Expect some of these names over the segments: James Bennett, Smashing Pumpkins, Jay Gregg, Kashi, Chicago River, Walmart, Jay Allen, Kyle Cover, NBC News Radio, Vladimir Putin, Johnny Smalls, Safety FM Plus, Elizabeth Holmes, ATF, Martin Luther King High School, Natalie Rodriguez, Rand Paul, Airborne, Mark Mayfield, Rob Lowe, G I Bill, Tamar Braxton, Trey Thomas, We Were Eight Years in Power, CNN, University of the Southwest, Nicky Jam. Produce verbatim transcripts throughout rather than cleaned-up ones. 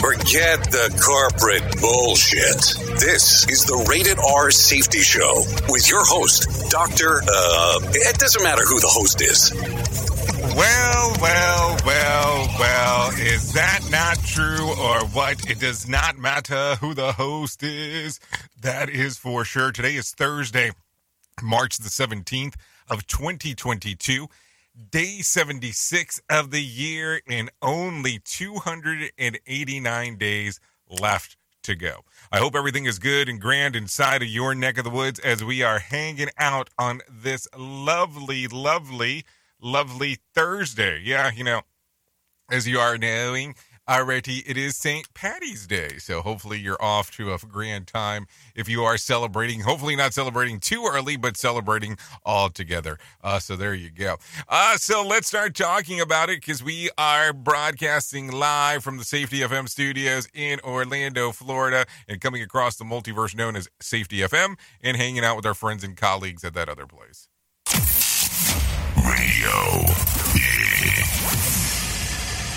Forget the corporate bullshit. This is the Rated R Safety Show with your host, Doctor Uh, it doesn't matter who the host is. Well, well, well, well, is that not true or what? It does not matter who the host is. That is for sure. Today is Thursday, March the seventeenth of twenty twenty-two. Day seventy-six of the year, and only two hundred eighty-nine days left to go. I hope everything is good and grand inside of your neck of the woods as we are hanging out on this lovely, lovely, lovely Thursday. Yeah, you know, as you are knowing already, it is Saint Patty's Day, so hopefully you're off to a grand time if you are celebrating. Hopefully not celebrating too early, but celebrating all together. Uh, so there you go. Uh, so let's start talking about it, because we are broadcasting live from the Safety F M studios in Orlando, Florida, and coming across the multiverse known as Safety F M and hanging out with our friends and colleagues at that other place. Radio Big.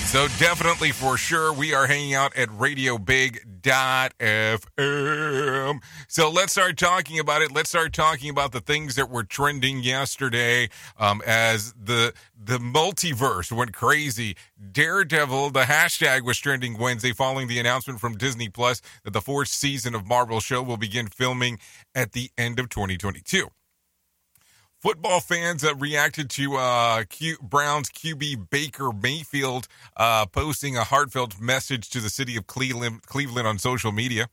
So definitely for sure, we are hanging out at radio big dot f m. So let's start talking about it. Let's start talking about the things that were trending yesterday um, as the the multiverse went crazy. Daredevil, the hashtag, was trending Wednesday following the announcement from Disney Plus that the fourth season of Marvel show will begin filming at the end of twenty twenty-two. Football fans uh, reacted to uh, Q- Browns Q B Baker Mayfield uh, posting a heartfelt message to the city of Cleveland, Cleveland on social media.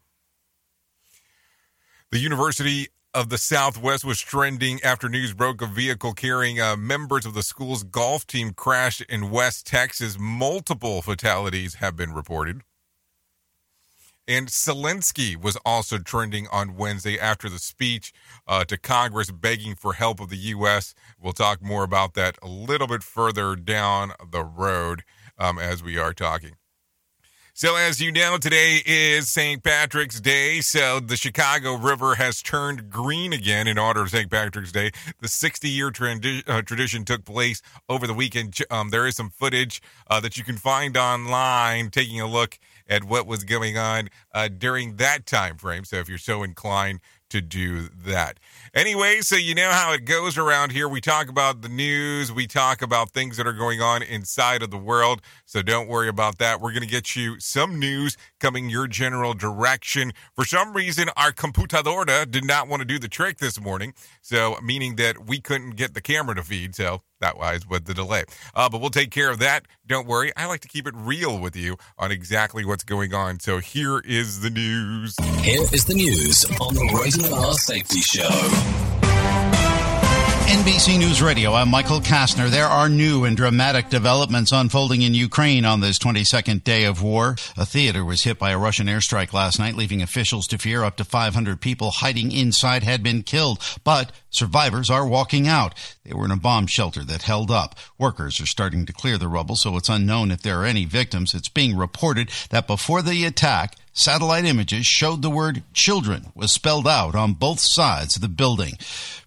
The University of the Southwest was trending after news broke a vehicle carrying uh, members of the school's golf team crashed in West Texas. Multiple fatalities have been reported. And Zelensky was also trending on Wednesday after the speech uh, to Congress begging for help of the U S. We'll talk more about that a little bit further down the road um, as we are talking. So as you know, today is Saint Patrick's Day, so the Chicago River has turned green again in honor of Saint Patrick's Day. The sixty-year tradi- uh, tradition took place over the weekend. Um, there is some footage uh, that you can find online taking a look at what was going on uh, during that time frame, so if you're so inclined to do that. Anyway, so you know how it goes around here. We talk about the news. We talk about things that are going on inside of the world. So don't worry about that. We're going to get you some news coming your general direction. For some reason, our computadora did not want to do the trick this morning. So meaning that we couldn't get the camera to feed. So that was with the delay. Uh, but we'll take care of that. Don't worry. I like to keep it real with you on exactly what's going on. So here is the news. Here is the news on the Rated R Safety Show. N B C News Radio, I'm Michael Kastner. There are new and dramatic developments unfolding in Ukraine on this twenty-second day of war. A theater was hit by a Russian airstrike last night, leaving officials to fear up to five hundred people hiding inside had been killed. But survivors are walking out. They were in a bomb shelter that held up. Workers are starting to clear the rubble, so it's unknown if there are any victims. It's being reported that before the attack, satellite images showed the word children was spelled out on both sides of the building.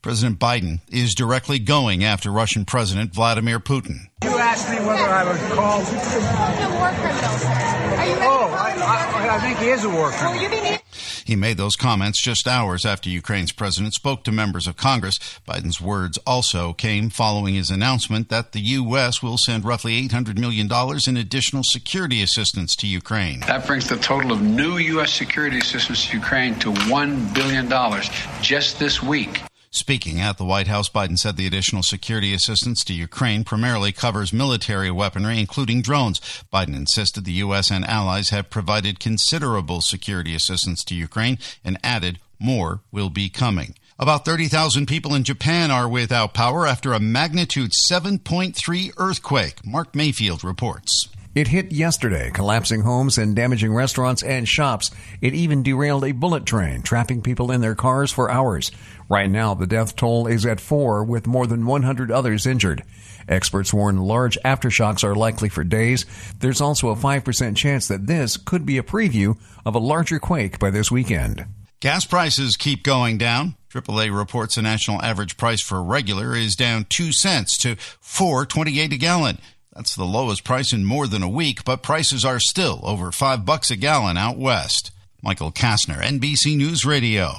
President Biden is directly going after Russian President Vladimir Putin. You asked me whether I would call... He's a war criminal, sir. Are you ready oh, to call him I, I, I think he is a war criminal. Will you be... He made those comments just hours after Ukraine's president spoke to members of Congress. Biden's words also came following his announcement that the U S will send roughly eight hundred million dollars in additional security assistance to Ukraine. That brings the total of new U S security assistance to Ukraine to one billion dollars just this week. Speaking at the White House, Biden said the additional security assistance to Ukraine primarily covers military weaponry, including drones. Biden insisted the U S and allies have provided considerable security assistance to Ukraine and added more will be coming. About thirty thousand people in Japan are without power after a magnitude seven point three earthquake. Mark Mayfield reports. It hit yesterday, collapsing homes and damaging restaurants and shops. It even derailed a bullet train, trapping people in their cars for hours. Right now, the death toll is at four, with more than one hundred others injured. Experts warn large aftershocks are likely for days. There's also a five percent chance that this could be a preview of a larger quake by this weekend. Gas prices keep going down. triple A reports the national average price for regular is down two cents to four twenty-eight a gallon. That's the lowest price in more than a week, but prices are still over five bucks a gallon out west. Michael Kastner, N B C News Radio.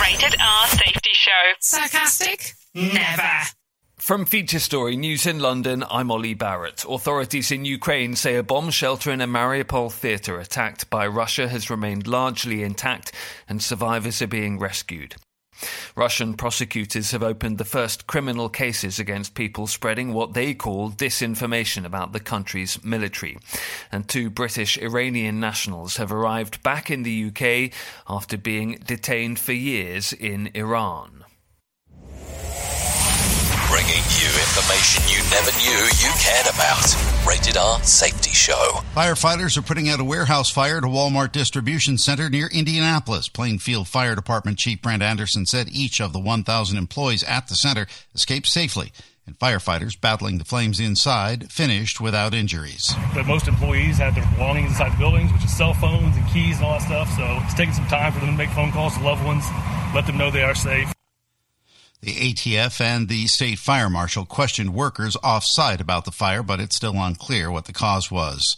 Rated R Safety Show. Sarcastic? Never. From Feature Story News in London, I'm Ollie Barrett. Authorities in Ukraine say a bomb shelter in a Mariupol theatre attacked by Russia has remained largely intact and survivors are being rescued. Russian prosecutors have opened the first criminal cases against people spreading what they call disinformation about the country's military. And two British Iranian nationals have arrived back in the U K after being detained for years in Iran. Bringing you information you never knew you cared about. Rated R Safety Show. Firefighters are putting out a warehouse fire at a Walmart distribution center near Indianapolis. Plainfield Fire Department Chief Brent Anderson said each of the one thousand employees at the center escaped safely, and firefighters battling the flames inside finished without injuries. But most employees had their belongings inside the buildings, which is cell phones and keys and all that stuff, so it's taking some time for them to make phone calls to loved ones, let them know they are safe. The A T F and the state fire marshal questioned workers off-site about the fire, but it's still unclear what the cause was.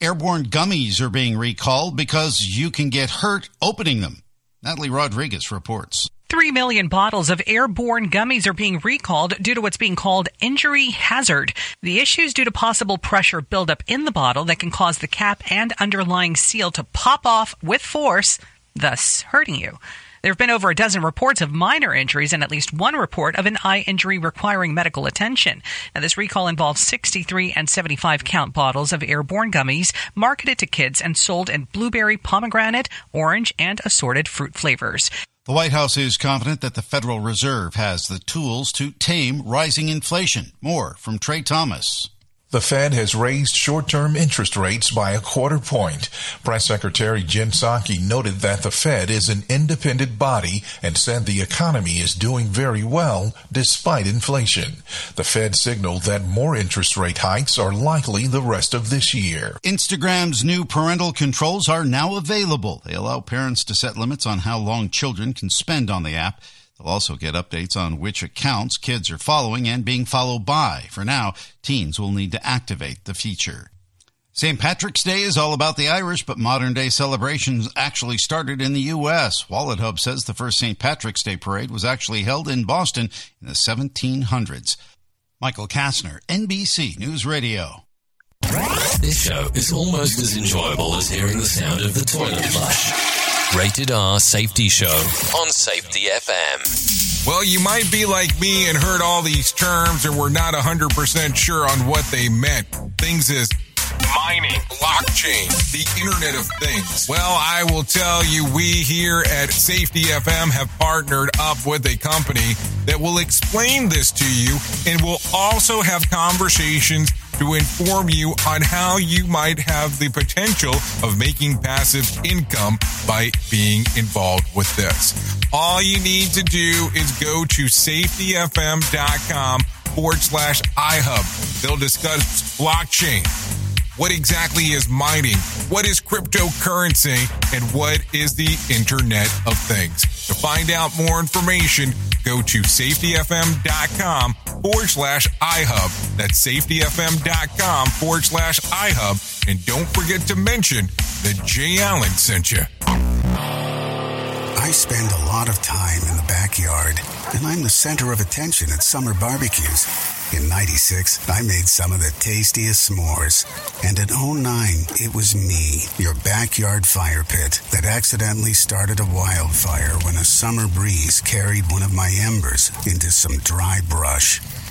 Airborne gummies are being recalled because you can get hurt opening them. Natalie Rodriguez reports. Three million bottles of Airborne gummies are being recalled due to what's being called injury hazard. The issue is due to possible pressure buildup in the bottle that can cause the cap and underlying seal to pop off with force, thus hurting you. There have been over a dozen reports of minor injuries and at least one report of an eye injury requiring medical attention. Now, this recall involves sixty-three and seventy-five count bottles of Airborne gummies marketed to kids and sold in blueberry, pomegranate, orange, and assorted fruit flavors. The White House is confident that the Federal Reserve has the tools to tame rising inflation. More from Trey Thomas. The Fed has raised short-term interest rates by a quarter point. Press Secretary Jen Psaki noted that the Fed is an independent body and said the economy is doing very well despite inflation. The Fed signaled that more interest rate hikes are likely the rest of this year. Instagram's new parental controls are now available. They allow parents to set limits on how long children can spend on the app. They'll also get updates on which accounts kids are following and being followed by. For now, teens will need to activate the feature. Saint Patrick's Day is all about the Irish, but modern-day celebrations actually started in the U S. Wallet Hub says the first Saint Patrick's Day parade was actually held in Boston in the seventeen hundreds. Michael Kastner, N B C News Radio. This show is almost as enjoyable as hearing the sound of the toilet flush. Rated R Safety Show on Safety F M. Well, you might be like me and heard all these terms and were not one hundred percent sure on what they meant. Things as mining, blockchain, the Internet of Things. Well, I will tell you, we here at Safety F M have partnered up with a company that will explain this to you and will also have conversations to inform you on how you might have the potential of making passive income by being involved with this. All you need to do is go to safetyfm.com forward slash iHub. They'll discuss blockchain. What exactly is mining? What is cryptocurrency? And what is the Internet of Things? To find out more information, go to safetyfm.com forward slash iHub. That's safetyfm.com forward slash iHub. And don't forget to mention that Jay Allen sent you. I spend a lot of time in the backyard, and I'm the center of attention at summer barbecues. In ninety-six, I made some of the tastiest s'mores. And in oh nine, it was me, your backyard fire pit, that accidentally started a wildfire when a summer breeze carried one of my embers into some dry brush.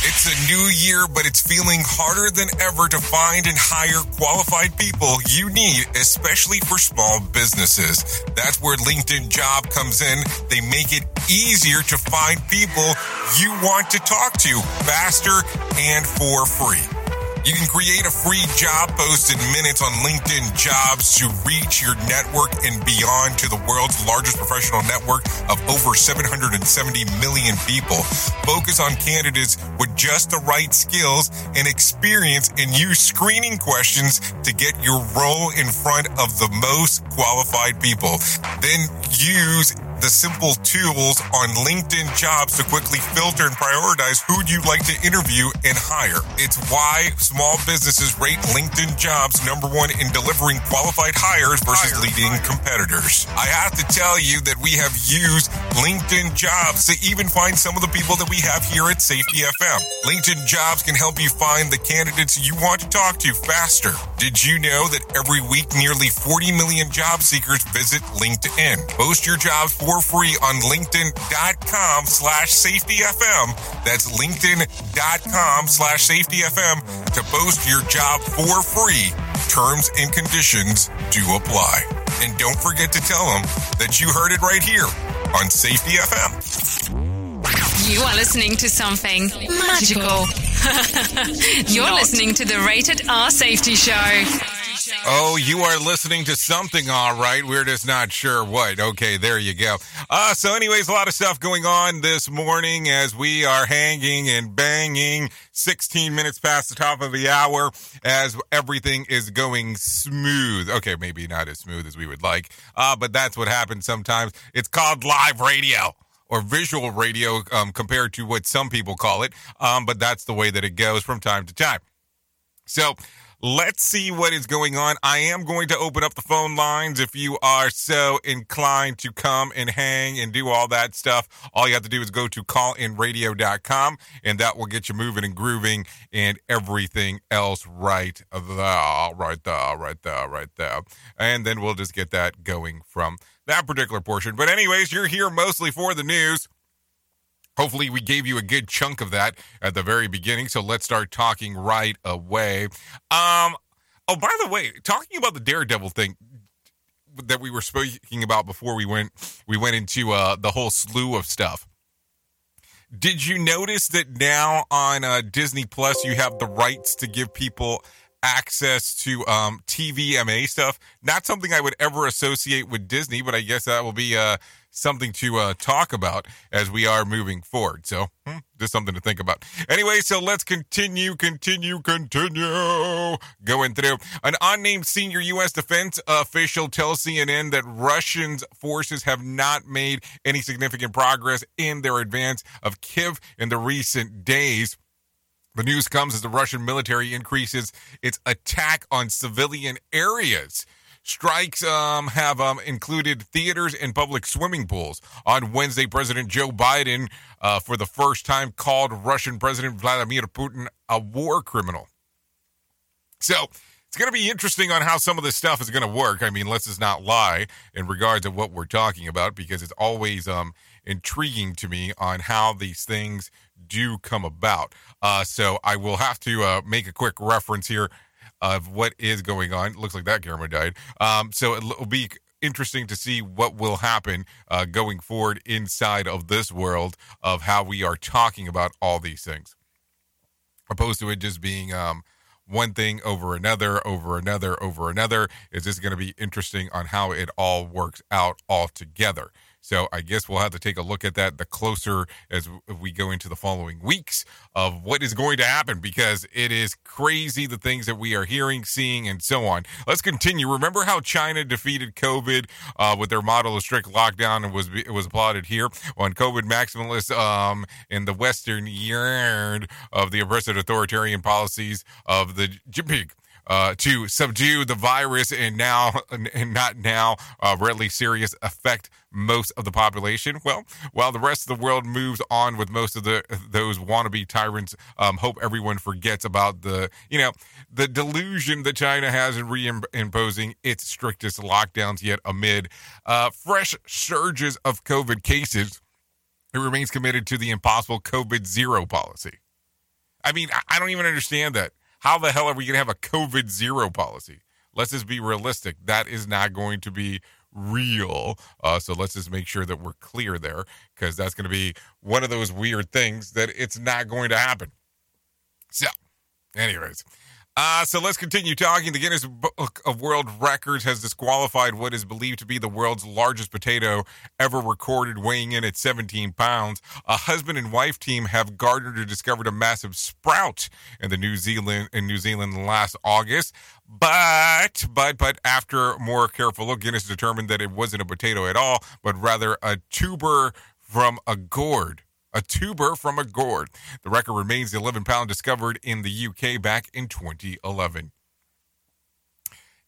It's a new year, but it's feeling harder than ever to find and hire qualified people you need, especially for small businesses. That's where LinkedIn Job comes in. They make it easier to find people you want to talk to faster and for free. You can create a free job post in minutes on LinkedIn Jobs to reach your network and beyond to the world's largest professional network of over seven hundred seventy million people. Focus on candidates with just the right skills and experience and use screening questions to get your role in front of the most qualified people. Then use the simple tools on LinkedIn Jobs to quickly filter and prioritize who you'd like to interview and hire. It's why small businesses rate LinkedIn Jobs number one in delivering qualified hires versus hire, leading hire. competitors. I have to tell you that we have used LinkedIn Jobs to even find some of the people that we have here at Safety F M. LinkedIn Jobs can help you find the candidates you want to talk to faster. Did you know that every week nearly forty million job seekers visit LinkedIn? Post your jobs for for free on linkedin.com slash safetyfm. That's linkedin.com slash safetyfm to post your job for free. Terms and conditions do apply. And don't forget to tell them that you heard it right here on Safety F M. You are listening to something magical. You're listening to the Rated R Safety Show. Oh, you are listening to something, all right. We're just not sure what. Okay, there you go. Uh, so anyways, a lot of stuff going on this morning as we are hanging and banging sixteen minutes past the top of the hour as everything is going smooth. Okay, maybe not as smooth as we would like, uh, but that's what happens sometimes. It's called live radio. Or visual radio um, compared to what some people call it, um, but that's the way that it goes from time to time. So let's see what is going on. I am going to open up the phone lines if you are so inclined to come and hang and do all that stuff. All you have to do is go to call in radio dot com, and that will get you moving and grooving and everything else right there, right there, right there, right there. And then we'll just get that going from that particular portion. But anyways, you're here mostly for the news. Hopefully, we gave you a good chunk of that at the very beginning, so let's start talking right away. Um, oh, by the way, talking about the Daredevil thing that we were speaking about before we went we went into uh, the whole slew of stuff. Did you notice that now on uh, Disney Plus, you have the rights to give people access to um, T V M A stuff? Not something I would ever associate with Disney, but I guess that will be Uh, something to uh, talk about as we are moving forward. So hmm, just something to think about. Anyway, so let's continue, continue, continue going through. An unnamed senior U S defense official tells C N N that Russian forces have not made any significant progress in their advance of Kiev in the recent days. The news comes as the Russian military increases its attack on civilian areas, Strikes um, have um, included theaters and public swimming pools. On Wednesday, President Joe Biden, uh, for the first time, called Russian President Vladimir Putin a war criminal. So it's going to be interesting on how some of this stuff is going to work. I mean, let's just not lie in regards to what we're talking about, because it's always um, intriguing to me on how these things do come about. Uh, so I will have to uh, make a quick reference here of what is going on. Looks like that camera died. Um, so it'll be interesting to see what will happen uh, going forward inside of this world of how we are talking about all these things, opposed to it just being um, one thing over another, over another, over another. It's just going to be interesting on how it all works out altogether. So I guess we'll have to take a look at that the closer as we go into the following weeks of what is going to happen, because it is crazy the things that we are hearing, seeing, and so on. Let's continue. Remember how China defeated COVID uh, with their model of strict lockdown, and was it was applauded here on COVID maximalists um, in the Western yard of the oppressive authoritarian policies of the Jinping. Uh, to subdue the virus and now and not now uh, really serious affect most of the population. Well, while the rest of the world moves on with most of the those wannabe tyrants, um, hope everyone forgets about the, you know, the delusion that China has in reimposing its strictest lockdowns yet amid uh, fresh surges of COVID cases. It remains committed to the impossible COVID zero policy. I mean, I don't even understand that. How the hell are we going to have a COVID zero policy? Let's just be realistic. That is not going to be real. Uh, so let's just make sure that we're clear there, because that's going to be one of those weird things that it's not going to happen. So anyways, uh, so let's continue talking. The Guinness Book of World Records has disqualified what is believed to be the world's largest potato ever recorded, weighing in at seventeen pounds. A husband and wife team have garnered or discovered a massive sprout in the New Zealand in New Zealand last August. But, but, but after a more careful look, Guinness determined that it wasn't a potato at all, but rather a tuber from a gourd. A tuber from a gourd. The record remains the eleven-pound discovered in the U K back in twenty eleven.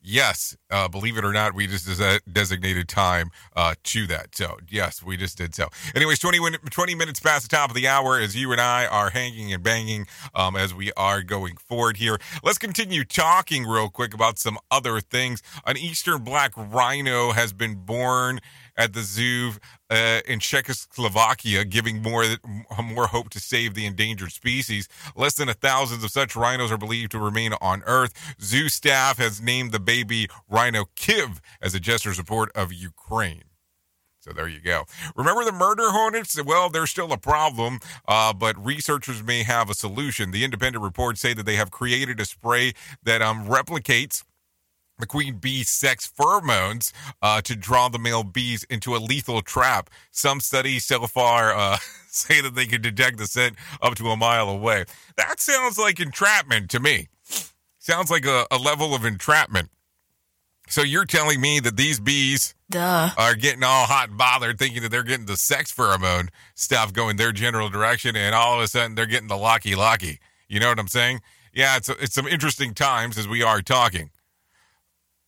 Yes, uh, believe it or not, we just des- designated time uh, to that. So, yes, we just did so. Anyways, twenty, twenty minutes past the top of the hour as you and I are hanging and banging um, as we are going forward here. Let's continue talking real quick about some other things. An eastern black rhino has been born at the zoo uh, in Czechoslovakia, giving more more hope to save the endangered species. Less than a thousand of such rhinos are believed to remain on Earth. Zoo staff has named the baby rhino Kiv as a gesture of support of Ukraine. So there you go. Remember the murder hornets? Well, they're still a problem, uh, but researchers may have a solution. The independent reports say that they have created a spray that um, replicates the queen bee's sex pheromones uh, to draw the male bees into a lethal trap. Some studies so far uh, say that they can detect the scent up to a mile away. That sounds like entrapment to me. Sounds like a, a level of entrapment. So you're telling me that these bees Duh. are getting all hot and bothered thinking that they're getting the sex pheromone stuff going their general direction, and all of a sudden they're getting the locky locky. You know what I'm saying? Yeah, it's, it's some interesting times as we are talking.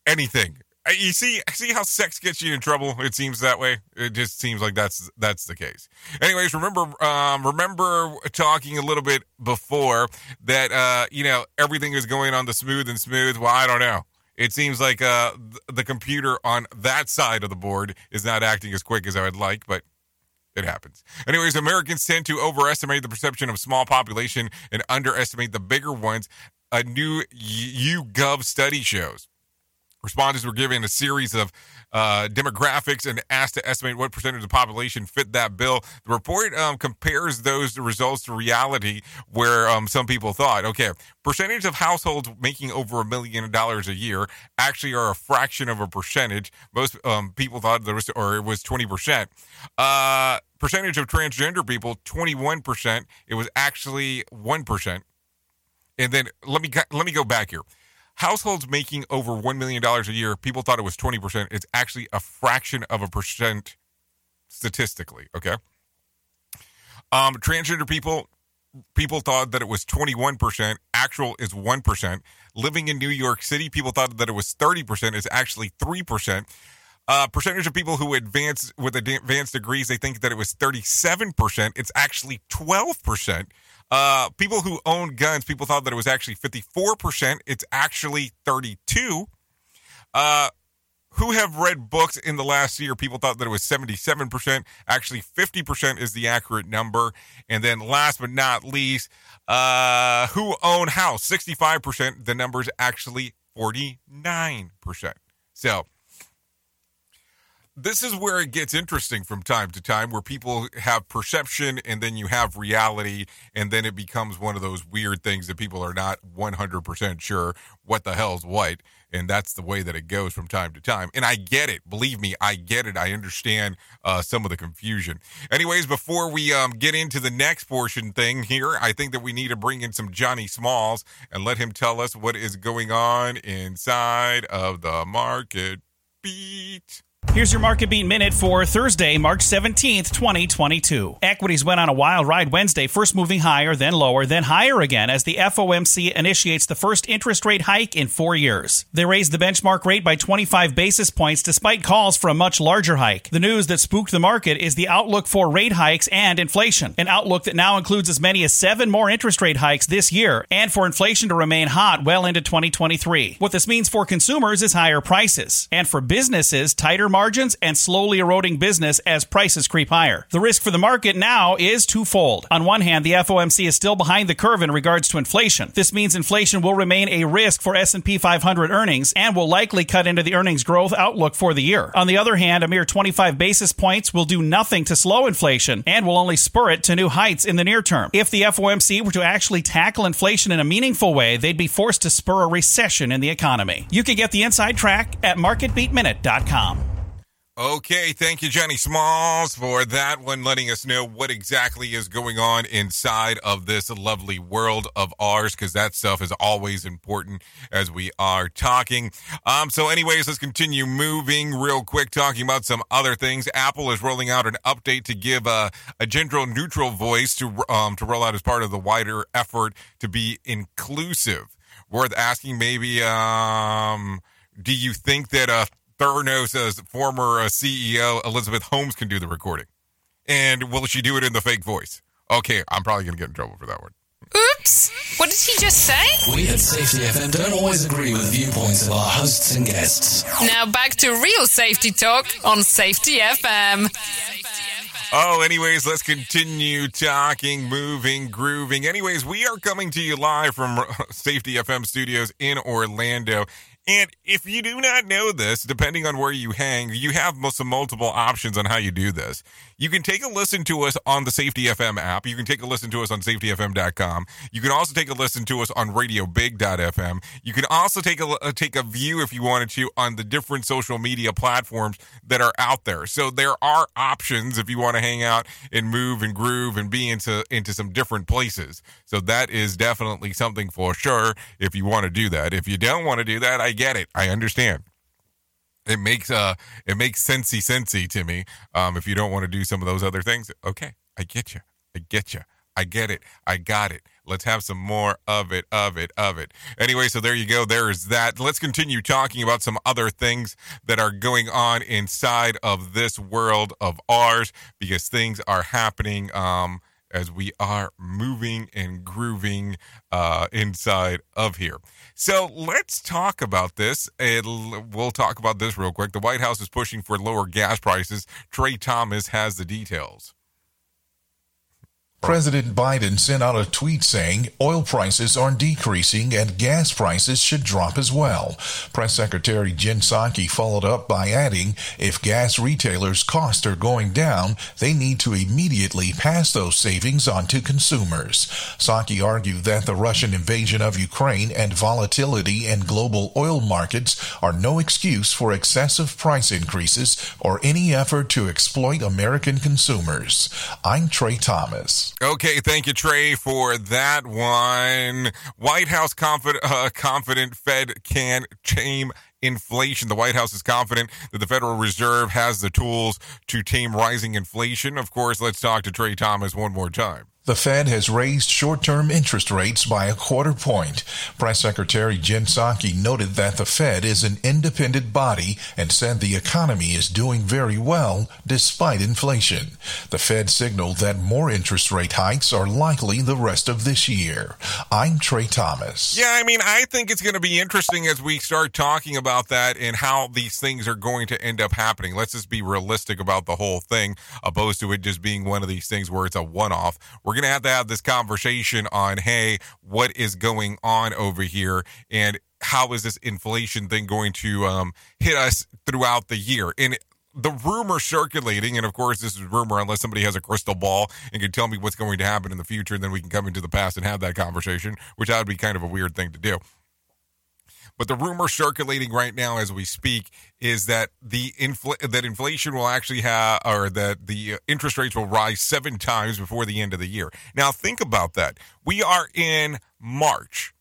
Anything. You see, see how sex gets you in trouble? It seems that way. It just seems like that's that's the case. Anyways, remember um, remember talking a little bit before that, uh, you know, everything is going on the smooth and smooth. Well, I don't know. It seems like uh, the computer on that side of the board is not acting as quick as I would like, but it happens. Anyways, Americans tend to overestimate the perception of small population and underestimate the bigger ones, a new YouGov study shows. Respondents were given a series of uh, demographics and asked to estimate what percentage of the population fit that bill. The report um, compares those results to reality, where um, some people thought, okay, percentage of households making over a million dollars a year actually are a fraction of a percentage. Most um, people thought there was, or it was twenty percent. Uh, percentage of transgender people, twenty-one percent. It was actually one percent. And then let me let me go back here. Households making over one million dollars a year, people thought it was twenty percent. It's actually a fraction of a percent statistically, okay? Um, transgender people, people thought that it was twenty-one percent. Actual is one percent. Living in New York City, people thought that it was thirty percent. It's actually three percent. Uh, percentage of people who advance with advanced degrees, they think that it was thirty-seven percent. It's actually twelve percent. Uh, people who own guns, people thought that it was actually fifty-four percent. It's actually thirty-two. Uh, who have read books in the last year, people thought that it was seventy-seven percent. Actually, fifty percent is the accurate number. And then last but not least, uh, who own house, sixty-five percent. The number's actually forty-nine percent. So this is where it gets interesting from time to time, where people have perception and then you have reality, and then it becomes one of those weird things that people are not one hundred percent sure what the hell's what, and that's the way that it goes from time to time. And I get it. Believe me, I get it. I understand uh, some of the confusion. Anyways, before we um, get into the next portion thing here, I think that we need to bring in some Johnny Smalls and let him tell us what is going on inside of the market beat. Here's your Market Beat Minute for Thursday, March seventeenth, twenty twenty-two. Equities went on a wild ride Wednesday, first moving higher, then lower, then higher again as the F O M C initiates the first interest rate hike in four years. They raised the benchmark rate by twenty-five basis points despite calls for a much larger hike. The news that spooked the market is the outlook for rate hikes and inflation, an outlook that now includes as many as seven more interest rate hikes this year and for inflation to remain hot well into twenty twenty-three. What this means for consumers is higher prices, and for businesses, tighter margins and slowly eroding business as prices creep higher. The risk for the market now is twofold. On one hand, the F O M C is still behind the curve in regards to inflation. This means inflation will remain a risk for S and P five hundred earnings and will likely cut into the earnings growth outlook for the year. On the other hand, a mere twenty-five basis points will do nothing to slow inflation and will only spur it to new heights in the near term. If the F O M C were to actually tackle inflation in a meaningful way, they'd be forced to spur a recession in the economy. You can get the inside track at market beat minute dot com. Okay, thank you, Johnny Smalls, for that one, letting us know what exactly is going on inside of this lovely world of ours, because that stuff is always important as we are talking. Um, so anyways, let's continue moving real quick, talking about some other things. Apple is rolling out an update to give uh, a gender-neutral voice to um, to roll out as part of the wider effort to be inclusive. Worth asking, maybe, um, do you think that a uh, Thurno says former uh, C E O Elizabeth Holmes can do the recording? And will she do it in the fake voice? Okay, I'm probably going to get in trouble for that one. Oops! What did he just say? We at Safety F M don't always agree with viewpoints of our hosts and guests. Now back to real safety talk on Safety F M. Oh, anyways, let's continue talking, moving, grooving. Anyways, we are coming to you live from Safety F M studios in Orlando. And if you do not know this, depending on where you hang, you have some multiple options on how you do this. You can take a listen to us on the Safety F M app. You can take a listen to us on safety f m dot com. You can also take a listen to us on radio big dot f m. You can also take a take a view, if you wanted to, on the different social media platforms that are out there. So there are options if you want to hang out and move and groove and be into, into some different places. So that is definitely something for sure if you want to do that. If you don't want to do that, I I get it. I understand. It makes uh, it makes sensey sensey to me. Um, if you don't want to do some of those other things, okay, I get you. I get you. I get it. I got it. Let's have some more of it, of it, of it. Anyway, so there you go. There is that. Let's continue talking about some other things that are going on inside of this world of ours, because things are happening um, as we are moving and grooving uh, inside of here. So let's talk about this. It'll, we'll talk about this real quick. The White House is pushing for lower gas prices. Trey Thomas has the details. President Biden sent out a tweet saying oil prices are decreasing and gas prices should drop as well. Press Secretary Jen Psaki followed up by adding, if gas retailers' costs are going down, they need to immediately pass those savings on to consumers. Psaki argued that the Russian invasion of Ukraine and volatility in global oil markets are no excuse for excessive price increases or any effort to exploit American consumers. I'm Trey Thomas. Okay, thank you, Trey, for that one. White House confident, uh, confident Fed can tame inflation. The White House is confident that the Federal Reserve has the tools to tame rising inflation. Of course, let's talk to Trey Thomas one more time. The Fed has raised short-term interest rates by a quarter point. Press Secretary Jen Psaki noted that the Fed is an independent body and said the economy is doing very well despite inflation. The Fed signaled that more interest rate hikes are likely the rest of this year. I'm Trey Thomas. Yeah, I mean, I think it's going to be interesting as we start talking about that and how these things are going to end up happening. Let's just be realistic about the whole thing, opposed to it just being one of these things where it's a one-off. We're We're going to have to have this conversation on, hey, what is going on over here? And how is this inflation thing going to um, hit us throughout the year? And the rumor circulating, and of course this is rumor unless somebody has a crystal ball and can tell me what's going to happen in the future, and then we can come into the past and have that conversation, which that would be kind of a weird thing to do. But the rumor circulating right now as we speak is that the infl- that inflation will actually have, or that the interest rates will rise seven times before the end of the year. Now, think about that. We are in March.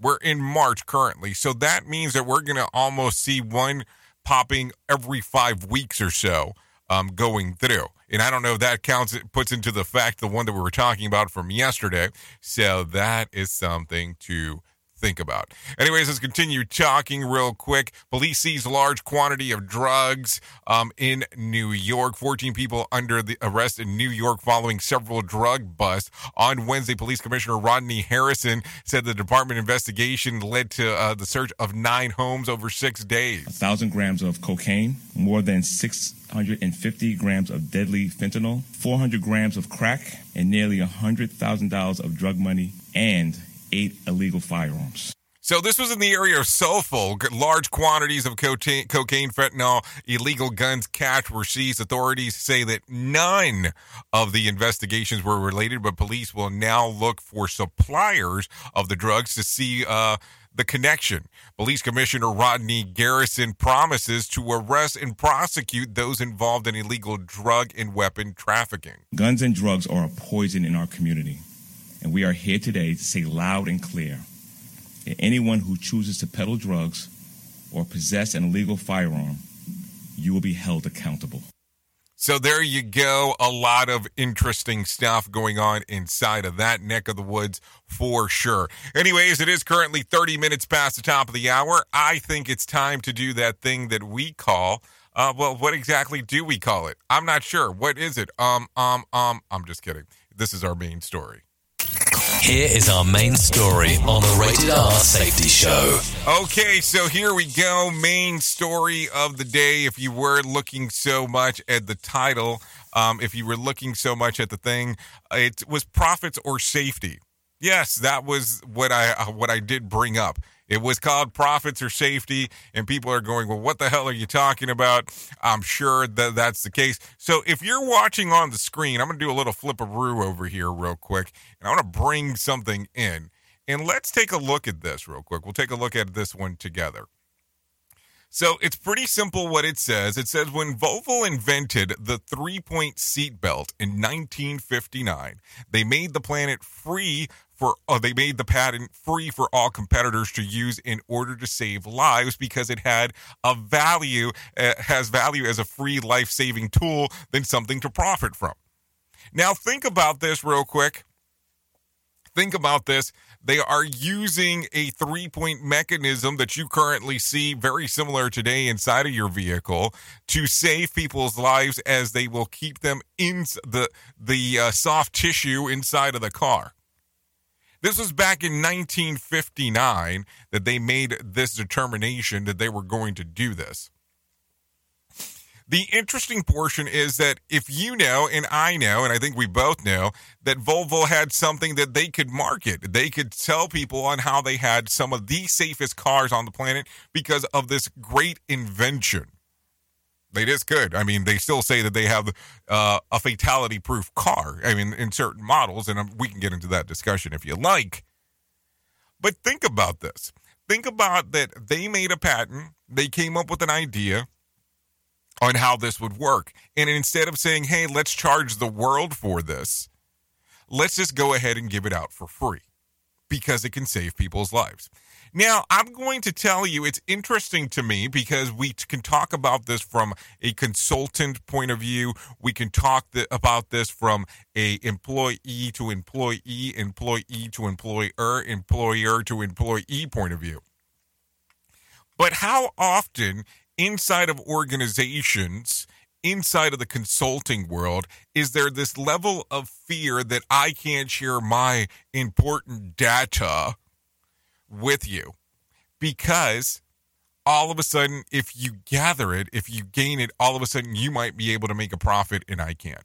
We're in March currently. So that means that we're going to almost see one popping every five weeks or so um, going through. And I don't know if that counts, it puts into the fact the one that we were talking about from yesterday. So that is something to think about. Anyways, let's continue talking real quick. Police seize large quantity of drugs um, in New York. fourteen people under the arrest in New York following several drug busts. On Wednesday, Police Commissioner Rodney Harrison said the department investigation led to uh, the search of nine homes over six days. one thousand grams of cocaine, more than six hundred fifty grams of deadly fentanyl, four hundred grams of crack, and nearly one hundred thousand dollars of drug money, and eight illegal firearms. So this was in the area of Soulful. Large quantities of cocaine, cocaine, fentanyl, illegal guns, cash were seized. Authorities say that none of the investigations were related, but police will now look for suppliers of the drugs to see uh, the connection. Police Commissioner Rodney Harrison promises to arrest and prosecute those involved in illegal drug and weapon trafficking. Guns and drugs are a poison in our community. And we are here today to say loud and clear that anyone who chooses to peddle drugs or possess an illegal firearm, you will be held accountable. So there you go. A lot of interesting stuff going on inside of that neck of the woods for sure. Anyways, it is currently thirty minutes past the top of the hour. I think it's time to do that thing that we call, uh, well, what exactly do we call it? I'm not sure. What is it? Um, um, um, I'm just kidding. This is our main story. Here is our main story on the Rated R Safety Show. Okay, so here we go. Main story of the day. If you were looking so much at the title, um, if you were looking so much at the thing, it was profits or safety. Yes, that was what I what I did bring up. It was called profits or safety, and people are going, well, what the hell are you talking about? I'm sure that that's the case. So if you're watching on the screen, I'm going to do a little flip-a-roo over here real quick, and I want to bring something in. And let's take a look at this real quick. We'll take a look at this one together. So it's pretty simple what it says. It says when Volvo invented the three-point seatbelt in nineteen fifty-nine, they made the planet free For oh, they made the patent free for all competitors to use in order to save lives because it had a value, uh, has value as a free life-saving tool than something to profit from. Now, think about this real quick. Think about this. They are using a three-point mechanism that you currently see very similar today inside of your vehicle to save people's lives as they will keep them in the, the uh, soft tissue inside of the car. This was back in nineteen fifty-nine that they made this determination that they were going to do this. The interesting portion is that if you know, and I know, and I think we both know, that Volvo had something that they could market. They could tell people on how they had some of the safest cars on the planet because of this great invention. They just could. I mean, they still say that they have uh, a fatality-proof car, I mean, in certain models, and we can get into that discussion if you like. But think about this. Think about that they made a patent, they came up with an idea on how this would work, and instead of saying, hey, let's charge the world for this, let's just go ahead and give it out for free. because it can save people's lives. Now, I'm going to tell you, it's interesting to me because we can talk about this from a consultant point of view. We can talk th- about this from a employee to employee, employee to employer, employer to employee point of view. But how often inside of organizations, inside of the consulting world, is there this level of fear that I can't share my important data with you, because all of a sudden, if you gather it, if you gain it, all of a sudden you might be able to make a profit and I can't.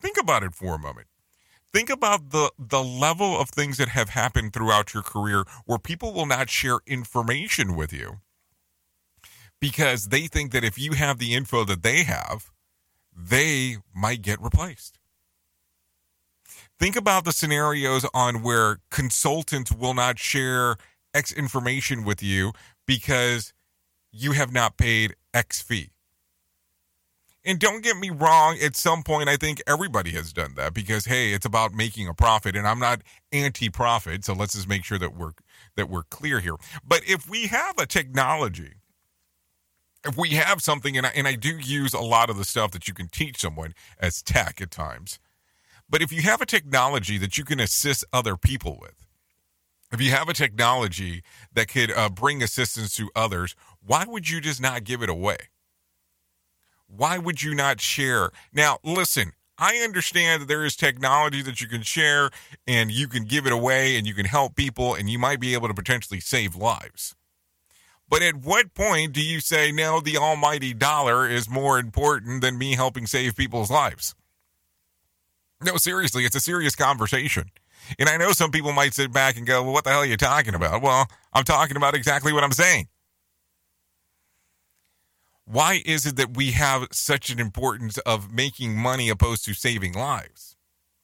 Think about it for a moment. Think about the, the level of things that have happened throughout your career where people will not share information with you because they think that if you have the info that they have, they might get replaced. Think about the scenarios on where consultants will not share X information with you because you have not paid X fee. And don't get me wrong, at some point, I think everybody has done that because, hey, it's about making a profit, and I'm not anti-profit, so let's just make sure that we're, that we're clear here. But if we have a technology, if we have something, and I, and I do use a lot of the stuff that you can teach someone as tech at times, but if you have a technology that you can assist other people with, if you have a technology that could uh, bring assistance to others, why would you just not give it away? Why would you not share? Now, listen, I understand that there is technology that you can share and you can give it away and you can help people and you might be able to potentially save lives. But at what point do you say, no, the almighty dollar is more important than me helping save people's lives? No, seriously, it's a serious conversation. And I know some people might sit back and go, well, what the hell are you talking about? Well, I'm talking about exactly what I'm saying. Why is it that we have such an importance of making money opposed to saving lives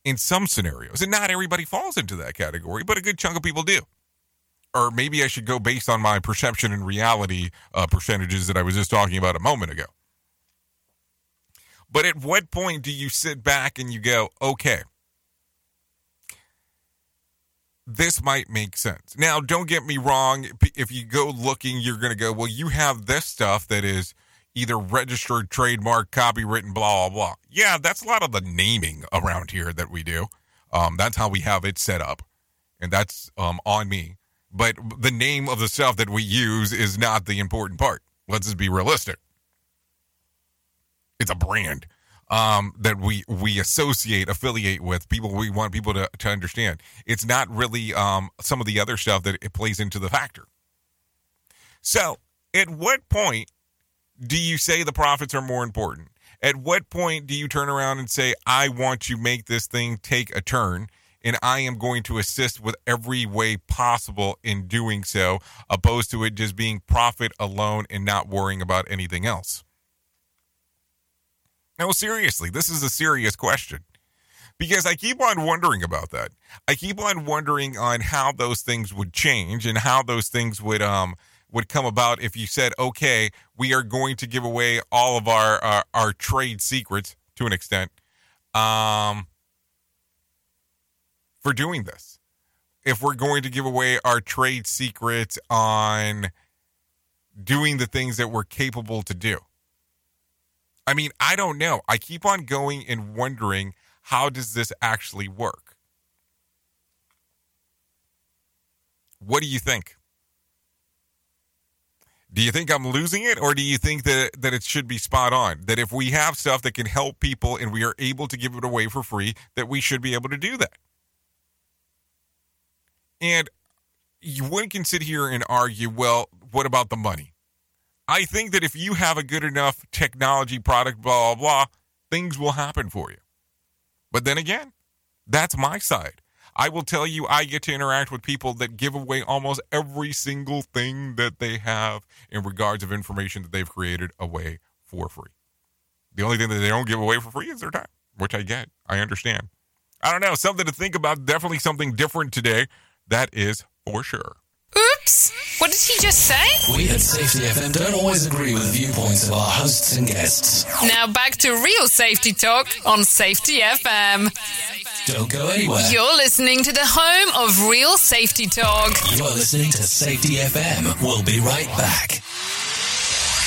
in some scenarios? And not everybody falls into that category, but a good chunk of people do. Or maybe I should go based on my perception and reality uh, percentages that I was just talking about a moment ago. But at what point do you sit back and you go, okay, this might make sense. Now, don't get me wrong. If you go looking, you're going to go, well, you have this stuff that is either registered, trademark, copywritten, blah, blah, blah. Yeah, that's a lot of the naming around here that we do. Um, that's how we have it set up. And that's um, on me. But the name of the stuff that we use is not the important part. Let's just be realistic. It's a brand um, that we, we associate, affiliate with people. We want people to, to understand. It's not really um, some of the other stuff that it plays into the factor. So at what point do you say the profits are more important? At what point do you turn around and say, I want to make this thing take a turn and I am going to assist with every way possible in doing so, opposed to it just being profit alone and not worrying about anything else? No, seriously, this is a serious question because I keep on wondering about that. I keep on wondering on how those things would change and how those things would um would come about if you said, okay, we are going to give away all of our our, our trade secrets to an extent um, for doing this. If we're going to give away our trade secrets on doing the things that we're capable to do. I mean, I don't know. I keep on going and wondering, how does this actually work? What do you think? Do you think I'm losing it, or do you think that, that it should be spot on? That if we have stuff that can help people and we are able to give it away for free, that we should be able to do that. And you wouldn't can sit here and argue, well, what about the money? I think that if you have a good enough technology product, blah, blah, blah, things will happen for you. But then again, that's my side. I will tell you, I get to interact with people that give away almost every single thing that they have in regards of information that they've created away for free. The only thing that they don't give away for free is their time, which I get. I understand. I don't know. Something to think about. Definitely something different today. That is for sure. Oops. Oops. What did he just say? We at Safety F M don't always agree with the viewpoints of our hosts and guests. Now back to real safety talk on Safety F M. Don't go anywhere. You're listening to the home of real safety talk. You're listening to Safety F M. We'll be right back.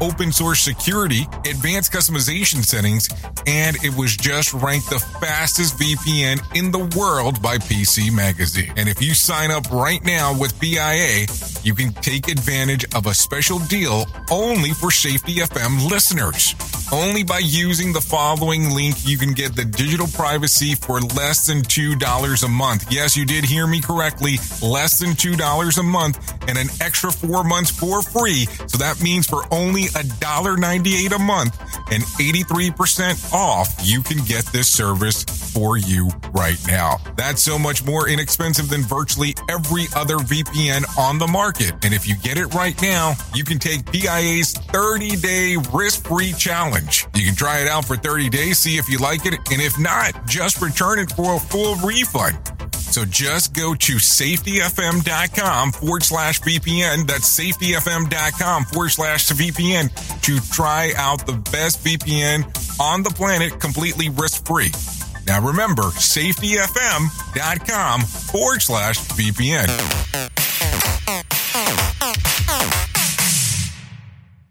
open source security, advanced customization settings, and it was just ranked the fastest V P N in the world by P C Magazine. And if you sign up right now with P I A, you can take advantage of a special deal only for Safety F M listeners. Only by using the following link, you can get the digital privacy for less than two dollars a month. Yes, you did hear me correctly. Less than two dollars a month and an extra four months for free. So that means for only one dollar ninety-eight a month and eighty-three percent off, you can get this service for you right now. That's so much more inexpensive than virtually every other V P N on the market. And if you get it right now, you can take P I A's thirty-day risk-free challenge. You can try it out for thirty days, see if you like it, and if not, just return it for a full refund. So just go to safetyfm.com forward slash VPN. That's safetyfm.com forward slash VPN to try out the best V P N on the planet, completely risk-free. Now remember, safetyfm.com forward slash VPN.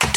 But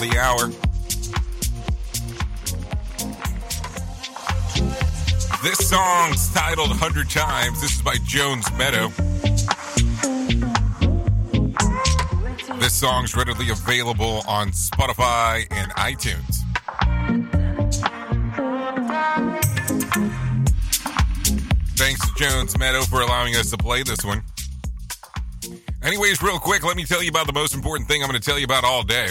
The hour. This song's titled one hundred Times. This is by Jones Meadow. This song's readily available on Spotify and iTunes. Thanks to Jones Meadow for allowing us to play this one. Anyways, real quick, let me tell you about the most important thing I'm going to tell you about all day.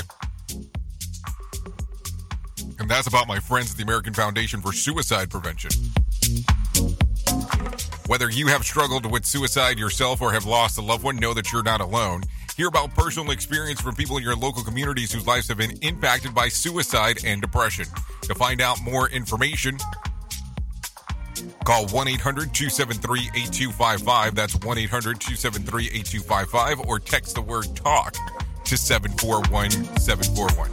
That's about my friends at the American Foundation for Suicide Prevention. Whether you have struggled with suicide yourself or have lost a loved one, know that you're not alone. Hear about personal experience from people in your local communities whose lives have been impacted by suicide and depression. To find out more information, call one eight hundred two seven three eight two five five. That's one eight hundred two seven three eight two five five, or text the word TALK to seven four one seven four one.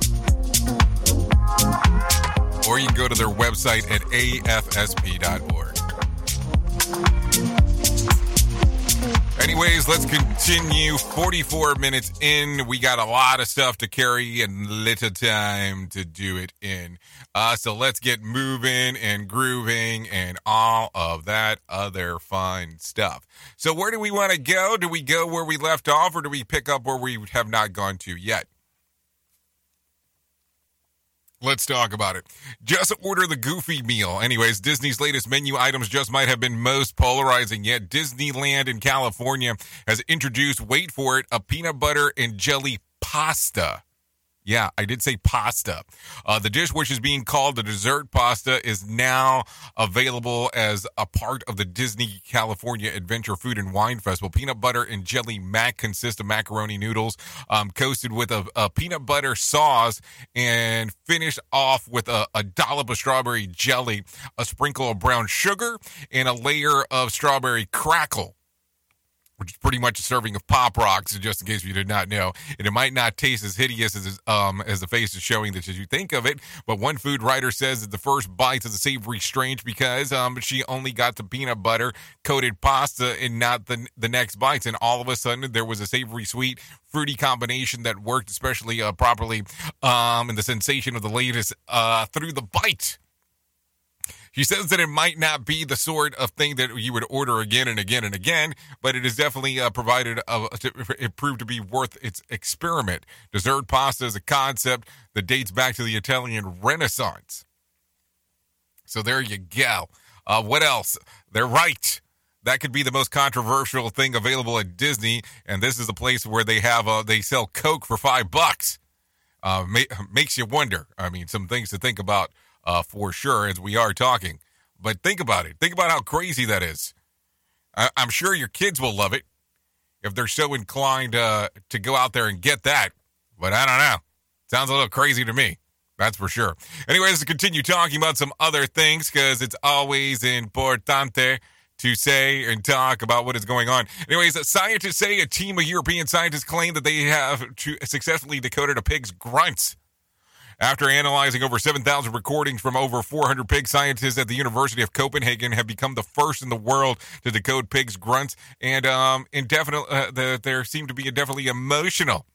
Or you can go to their website at a f s p dot org. Anyways, let's continue. forty-four minutes in. We got a lot of stuff to carry and little time to do it in. Uh, so let's get moving and grooving and all of that other fun stuff. So where do we want to go? Do we go where we left off, or do we pick up where we have not gone to yet? Let's talk about it. Just order the Goofy meal. Anyways, Disney's latest menu items just might have been most polarizing yet. Disneyland in California has introduced, wait for it, a peanut butter and jelly pasta. Yeah, I did say pasta. Uh, the dish, which is being called the dessert pasta, is now available as a part of the Disney California Adventure Food and Wine Festival. Peanut butter and jelly mac consists of macaroni noodles um, coated with a, a peanut butter sauce and finished off with a, a dollop of strawberry jelly, a sprinkle of brown sugar, and a layer of strawberry crackle, which is pretty much a serving of Pop Rocks, just in case you did not know. And it might not taste as hideous as um as the face is showing that you think of it, but one food writer says that the first bites of the savory strange because um she only got the peanut butter coated pasta and not the the next bites, and all of a sudden there was a savory sweet fruity combination that worked especially uh, properly um and the sensation of the latest uh through the bite. She says that it might not be the sort of thing that you would order again and again and again, but it is definitely uh, provided, uh, it proved to be worth its experiment. Dessert pasta is a concept that dates back to the Italian Renaissance. So there you go. Uh, what else? They're right. That could be the most controversial thing available at Disney, and this is a place where they have uh, they sell Coke for five bucks. Uh, makes you wonder. I mean, some things to think about. Uh, for sure, as we are talking. But think about it. Think about how crazy that is. I- I'm sure your kids will love it if they're so inclined uh, to go out there and get that. But I don't know. Sounds a little crazy to me. That's for sure. Anyways, let's continue talking about some other things because it's always importante to say and talk about what is going on. Anyways, scientists say a team of European scientists claim that they have to successfully decoded a pig's grunts. After analyzing over seven thousand recordings from over four hundred pigs, scientists at the University of Copenhagen have become the first in the world to decode pigs' grunts, and um, indefinite, uh, the, there seem to be indefinitely emotional.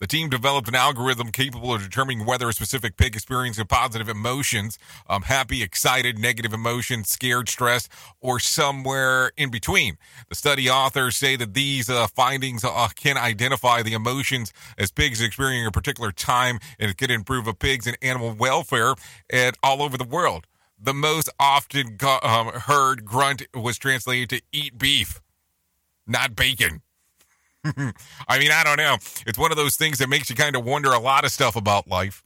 The team developed an algorithm capable of determining whether a specific pig experiences positive emotions, um, happy, excited, negative emotions, scared, stressed, or somewhere in between. The study authors say that these uh, findings uh, can identify the emotions as pigs experiencing a particular time, and it could improve a pig's and animal welfare at all over the world. The most often go- um, heard grunt was translated to eat beef, not bacon. I mean, I don't know. It's one of those things that makes you kind of wonder a lot of stuff about life.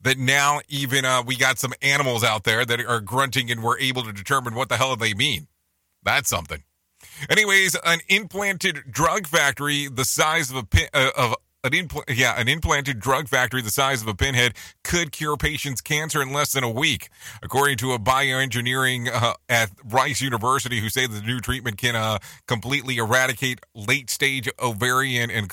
That now even uh, we got some animals out there that are grunting and we're able to determine what the hell they mean. That's something. Anyways, an implanted drug factory the size of a pin, uh, of an impl- yeah, an implanted drug factory the size of a pinhead could cure patients' cancer in less than a week, according to a bioengineering uh, at Rice University, who say that the new treatment can uh, completely eradicate late-stage ovarian and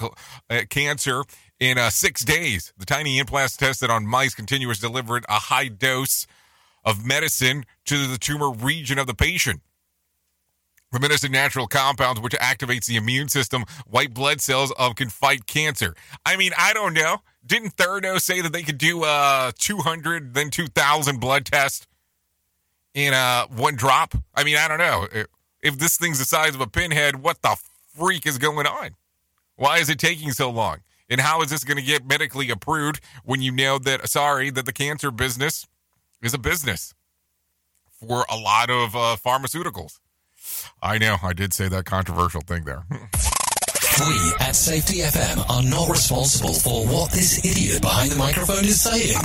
uh, cancer in uh, six days. The tiny implants tested on mice continuously delivered a high dose of medicine to the tumor region of the patient. The medicine natural compounds, which activates the immune system, white blood cells um, can fight cancer. I mean, I don't know. Didn't Thurdo say that they could do uh, two hundred, then two thousand blood tests in uh, one drop? I mean, I don't know. If this thing's the size of a pinhead, what the freak is going on? Why is it taking so long? And how is this going to get medically approved when you know that, sorry, that the cancer business is a business for a lot of uh, pharmaceuticals? I know, I did say that controversial thing there. We at Safety F M are not responsible for what this idiot behind the microphone is saying.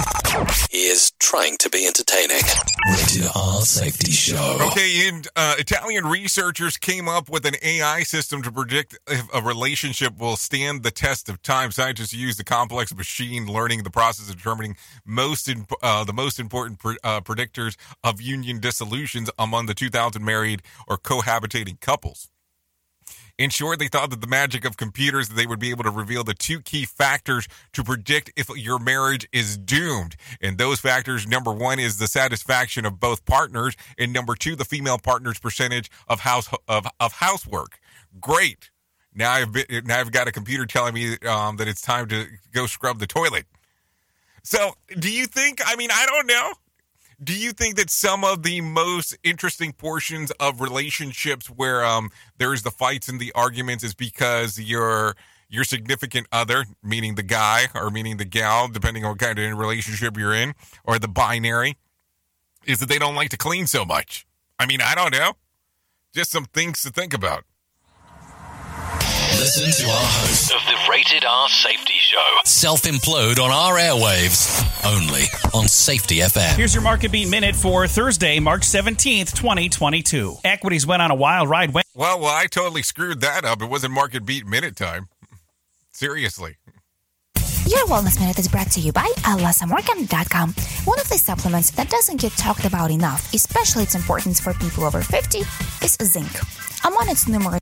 He is trying to be entertaining. Rated R Safety Show. Okay, and uh, Italian researchers came up with an A I system to predict if a relationship will stand the test of time. Scientists use the complex machine learning, the process of determining most imp- uh, the most important pre- uh, predictors of union dissolutions among the two thousand married or cohabitating couples. In short, they thought that the magic of computers, that they would be able to reveal the two key factors to predict if your marriage is doomed. And those factors, number one, is the satisfaction of both partners, and number two, the female partner's percentage of house of, of housework. Great. Now I've been, now I've got a computer telling me um, that it's time to go scrub the toilet. So, do you think? I mean, I don't know. Do you think that some of the most interesting portions of relationships where um, there's the fights and the arguments is because your your significant other, meaning the guy or meaning the gal, depending on what kind of relationship you're in, or the binary, is that they don't like to clean so much? I mean, I don't know. Just some things to think about. Listen to our host of the Rated R Safety Show. Self-implode on our airwaves. Only on Safety F M. Here's your Market Beat Minute for Thursday, March seventeenth, twenty twenty-two. Equities went on a wild ride. When- well, well, I totally screwed that up. It wasn't Market Beat Minute time. Seriously. Your Wellness Minute is brought to you by L S M organ dot com. One of the supplements that doesn't get talked about enough, especially its importance for people over fifty, is zinc. Among its numerous...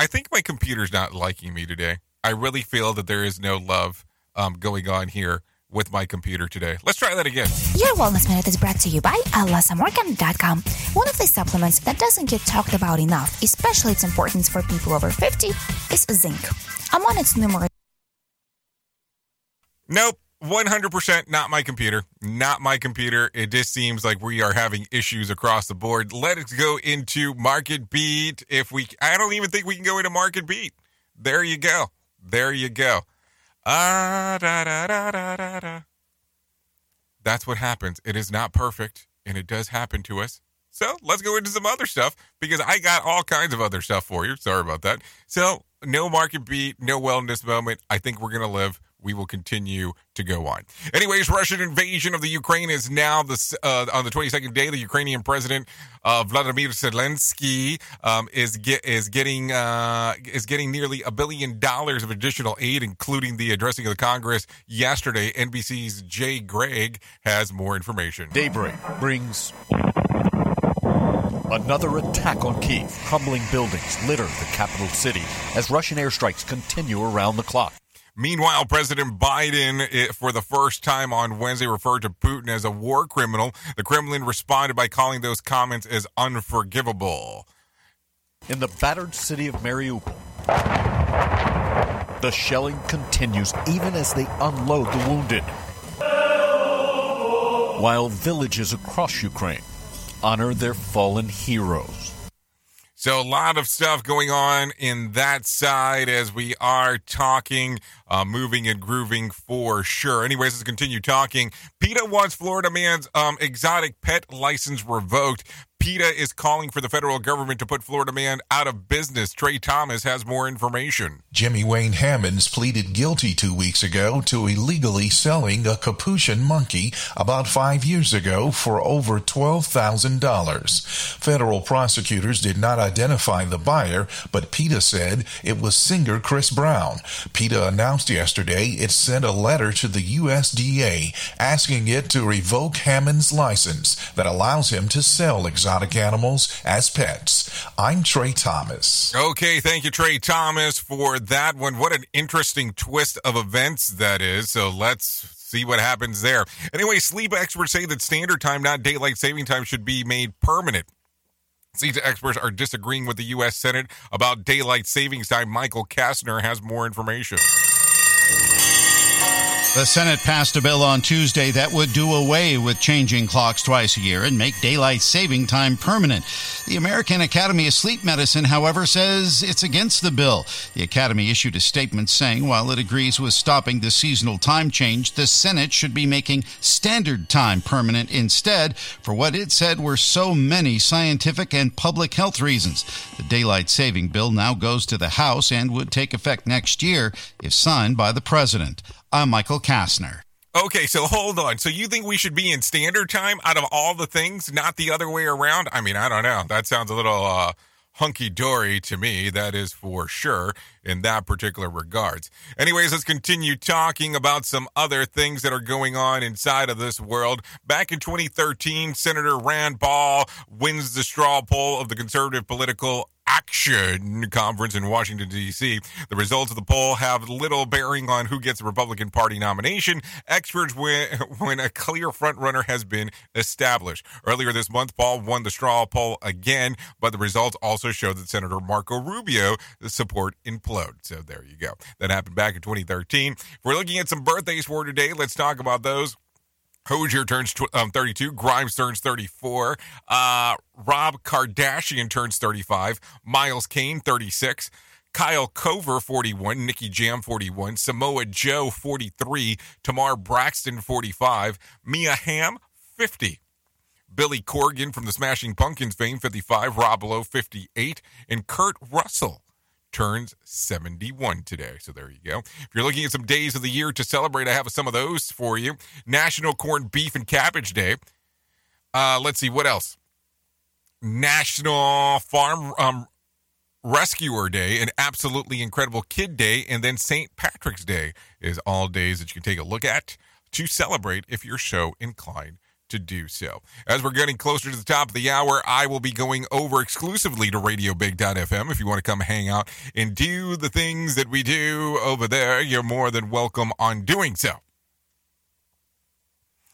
I think my computer's not liking me today. I really feel that there is no love um, going on here with my computer today. Let's try that again. Your Wellness Minute is brought to you by L S M organ dot com. One of the supplements that doesn't get talked about enough, especially its importance for people over fifty, is zinc. Among its numerous... Nope. one hundred percent not my computer. Not my computer. It just seems like we are having issues across the board. Let us go into Market Beat. If we, I don't even think we can go into Market Beat. There you go. There you go. Ah, da, da, da, da, da, da. That's what happens. It is not perfect, and it does happen to us. So let's go into some other stuff, because I got all kinds of other stuff for you. Sorry about that. So no Market Beat, no wellness moment. I think we're going to live we will continue to go on. Anyways, Russian invasion of the Ukraine is now the uh, on the twenty-second day. The Ukrainian president uh, Vladimir Zelensky um, is get, is getting uh, is getting nearly a billion dollars of additional aid, including the addressing of the Congress yesterday. N B C's Jay Gregg has more information. Daybreak brings another attack on Kyiv. Crumbling buildings litter the capital city as Russian airstrikes continue around the clock. Meanwhile, President Biden, for the first time on Wednesday, referred to Putin as a war criminal. The Kremlin responded by calling those comments as unforgivable. In the battered city of Mariupol, the shelling continues even as they unload the wounded, while villages across Ukraine honor their fallen heroes. So a lot of stuff going on in that side as we are talking, uh, moving and grooving for sure. Anyways, let's continue talking. PETA wants Florida man's um, exotic pet license revoked. PETA is calling for the federal government to put Florida man out of business. Trey Thomas has more information. Jimmy Wayne Hammonds pleaded guilty two weeks ago to illegally selling a Capuchin monkey about five years ago for over twelve thousand dollars. Federal prosecutors did not identify the buyer, but PETA said it was singer Chris Brown. PETA announced yesterday it sent a letter to the U S D A asking it to revoke Hammonds' license that allows him to sell exotic animals as pets. I'm Trey Thomas. Okay, thank you, Trey Thomas, for that one. What an interesting twist of events that is. So let's see what happens there. Anyway, sleep experts say that standard time, not daylight saving time, should be made permanent. Sleep experts are disagreeing with the U S Senate about daylight savings time. Michael Kastner has more information. The Senate passed a bill on Tuesday that would do away with changing clocks twice a year and make daylight saving time permanent. The American Academy of Sleep Medicine, however, says it's against the bill. The Academy issued a statement saying while it agrees with stopping the seasonal time change, the Senate should be making standard time permanent instead for what it said were so many scientific and public health reasons. The daylight saving bill now goes to the House and would take effect next year if signed by the president. I'm Michael Kastner. Okay, so hold on. So you think we should be in standard time out of all the things, not the other way around? I mean, I don't know. That sounds a little uh, hunky-dory to me. That is for sure in that particular regards. Anyways, let's continue talking about some other things that are going on inside of this world. Back in twenty thirteen, Senator Rand Paul wins the straw poll of the Conservative Political Action Conference in Washington, D C. The results of the poll have little bearing on who gets the Republican Party nomination. Experts win when a clear frontrunner has been established. Earlier this month, Paul won the straw poll again, but the results also showed that Senator Marco Rubio's support imploded. So there you go. That happened back in twenty thirteen. If we're looking at some birthdays for today, let's talk about those. Hozier turns um, thirty-two, Grimes turns thirty-four, uh, Rob Kardashian turns thirty-five, Miles Kane, thirty-six, Kyle Cover, forty-one, Nicky Jam, forty-one, Samoa Joe, forty-three, Tamar Braxton, forty-five, Mia Hamm, fifty. Billy Corgan from the Smashing Pumpkins fame, fifty-five, Rob Lowe, fifty-eight, and Kurt Russell turns seventy-one today. So there you go. If you're looking at some days of the year to celebrate, I have some of those for you. National Corned Beef and Cabbage Day. Uh, let's see, what else? National Farm um, Rescuer Day, an absolutely incredible Kid Day, and then Saint Patrick's Day is all days that you can take a look at to celebrate if you're so inclined to do so. As we're getting closer to the top of the hour, I will be going over exclusively to radio big dot f m. If you want to come hang out and do the things that we do over there, you're more than welcome on doing so.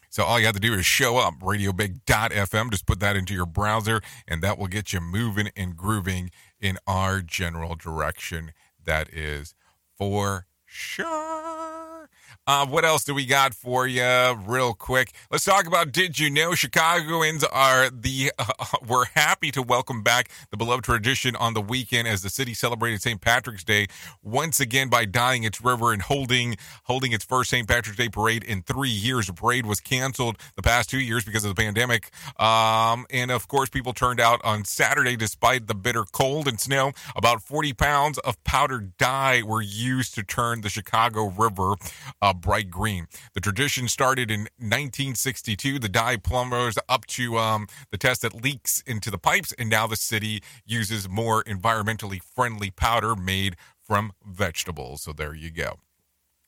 So all you have to do is show up, radio big dot f m. Just put that into your browser, and that will get you moving and grooving in our general direction. That is for sure. Uh, what else do we got for you real quick? Let's talk about Did You Know? Chicagoans are the uh, were happy to welcome back the beloved tradition on the weekend as the city celebrated Saint Patrick's Day once again by dyeing its river and holding holding its first Saint Patrick's Day parade in three years. The parade was canceled the past two years because of the pandemic. Um, and, of course, people turned out on Saturday despite the bitter cold and snow. About forty pounds of powdered dye were used to turn the Chicago River uh, bright green. The tradition started in nineteen sixty-two. The dye plumbers up to um, the test that leaks into the pipes, and now the city uses more environmentally friendly powder made from vegetables. So there you go.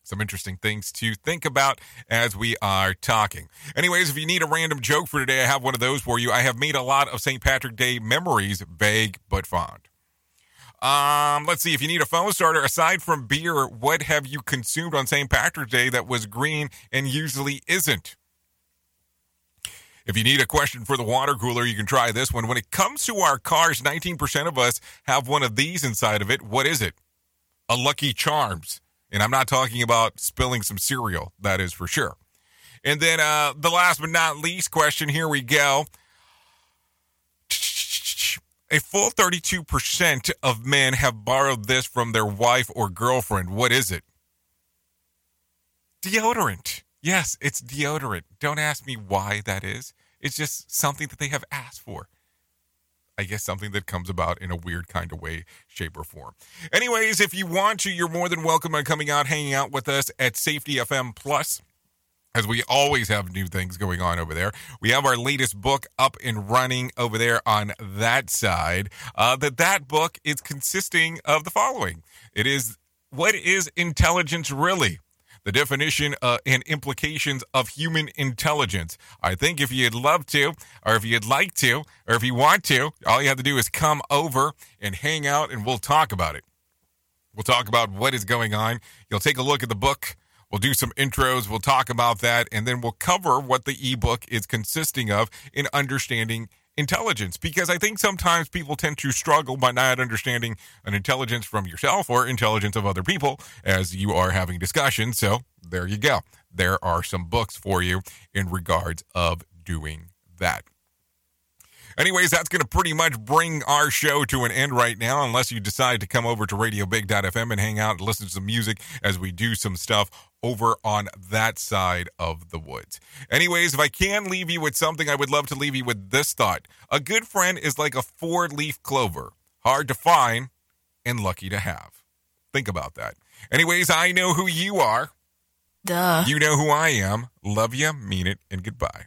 Some interesting things to think about as we are talking. Anyways, if you need a random joke for today, I have one of those for you. I have made a lot of Saint Patrick's Day memories, vague but fond. Um, let's see. If you need a phone starter, aside from beer, what have you consumed on Saint Patrick's Day that was green and usually isn't? If you need a question for the water cooler, you can try this one. When it comes to our cars, nineteen percent of us have one of these inside of it. What is it? A Lucky Charms. And I'm not talking about spilling some cereal. That is for sure. And then uh, the last but not least question, here we go. A full thirty-two percent of men have borrowed this from their wife or girlfriend. What is it? Deodorant. Yes, it's deodorant. Don't ask me why that is. It's just something that they have asked for. I guess something that comes about in a weird kind of way, shape, or form. Anyways, if you want to, you're more than welcome on coming out, hanging out with us at Safety F M Plus. As we always have new things going on over there. We have our latest book up and running over there on that side. Uh, that that book is consisting of the following. It is, what is intelligence really? The definition uh, and implications of human intelligence. I think if you'd love to, or if you'd like to, or if you want to, all you have to do is come over and hang out and we'll talk about it. We'll talk about what is going on. You'll take a look at the book. We'll do some intros, we'll talk about that, and then we'll cover what the ebook is consisting of in understanding intelligence. Because I think sometimes people tend to struggle by not understanding an intelligence from yourself or intelligence of other people as you are having discussions. So there you go. There are some books for you in regards of doing that. Anyways, that's going to pretty much bring our show to an end right now, unless you decide to come over to radio big dot f m and hang out and listen to some music as we do some stuff over on that side of the woods. Anyways, if I can leave you with something, I would love to leave you with this thought. A good friend is like a four-leaf clover, hard to find and lucky to have. Think about that. Anyways, I know who you are. Duh. You know who I am. Love you, mean it, and goodbye.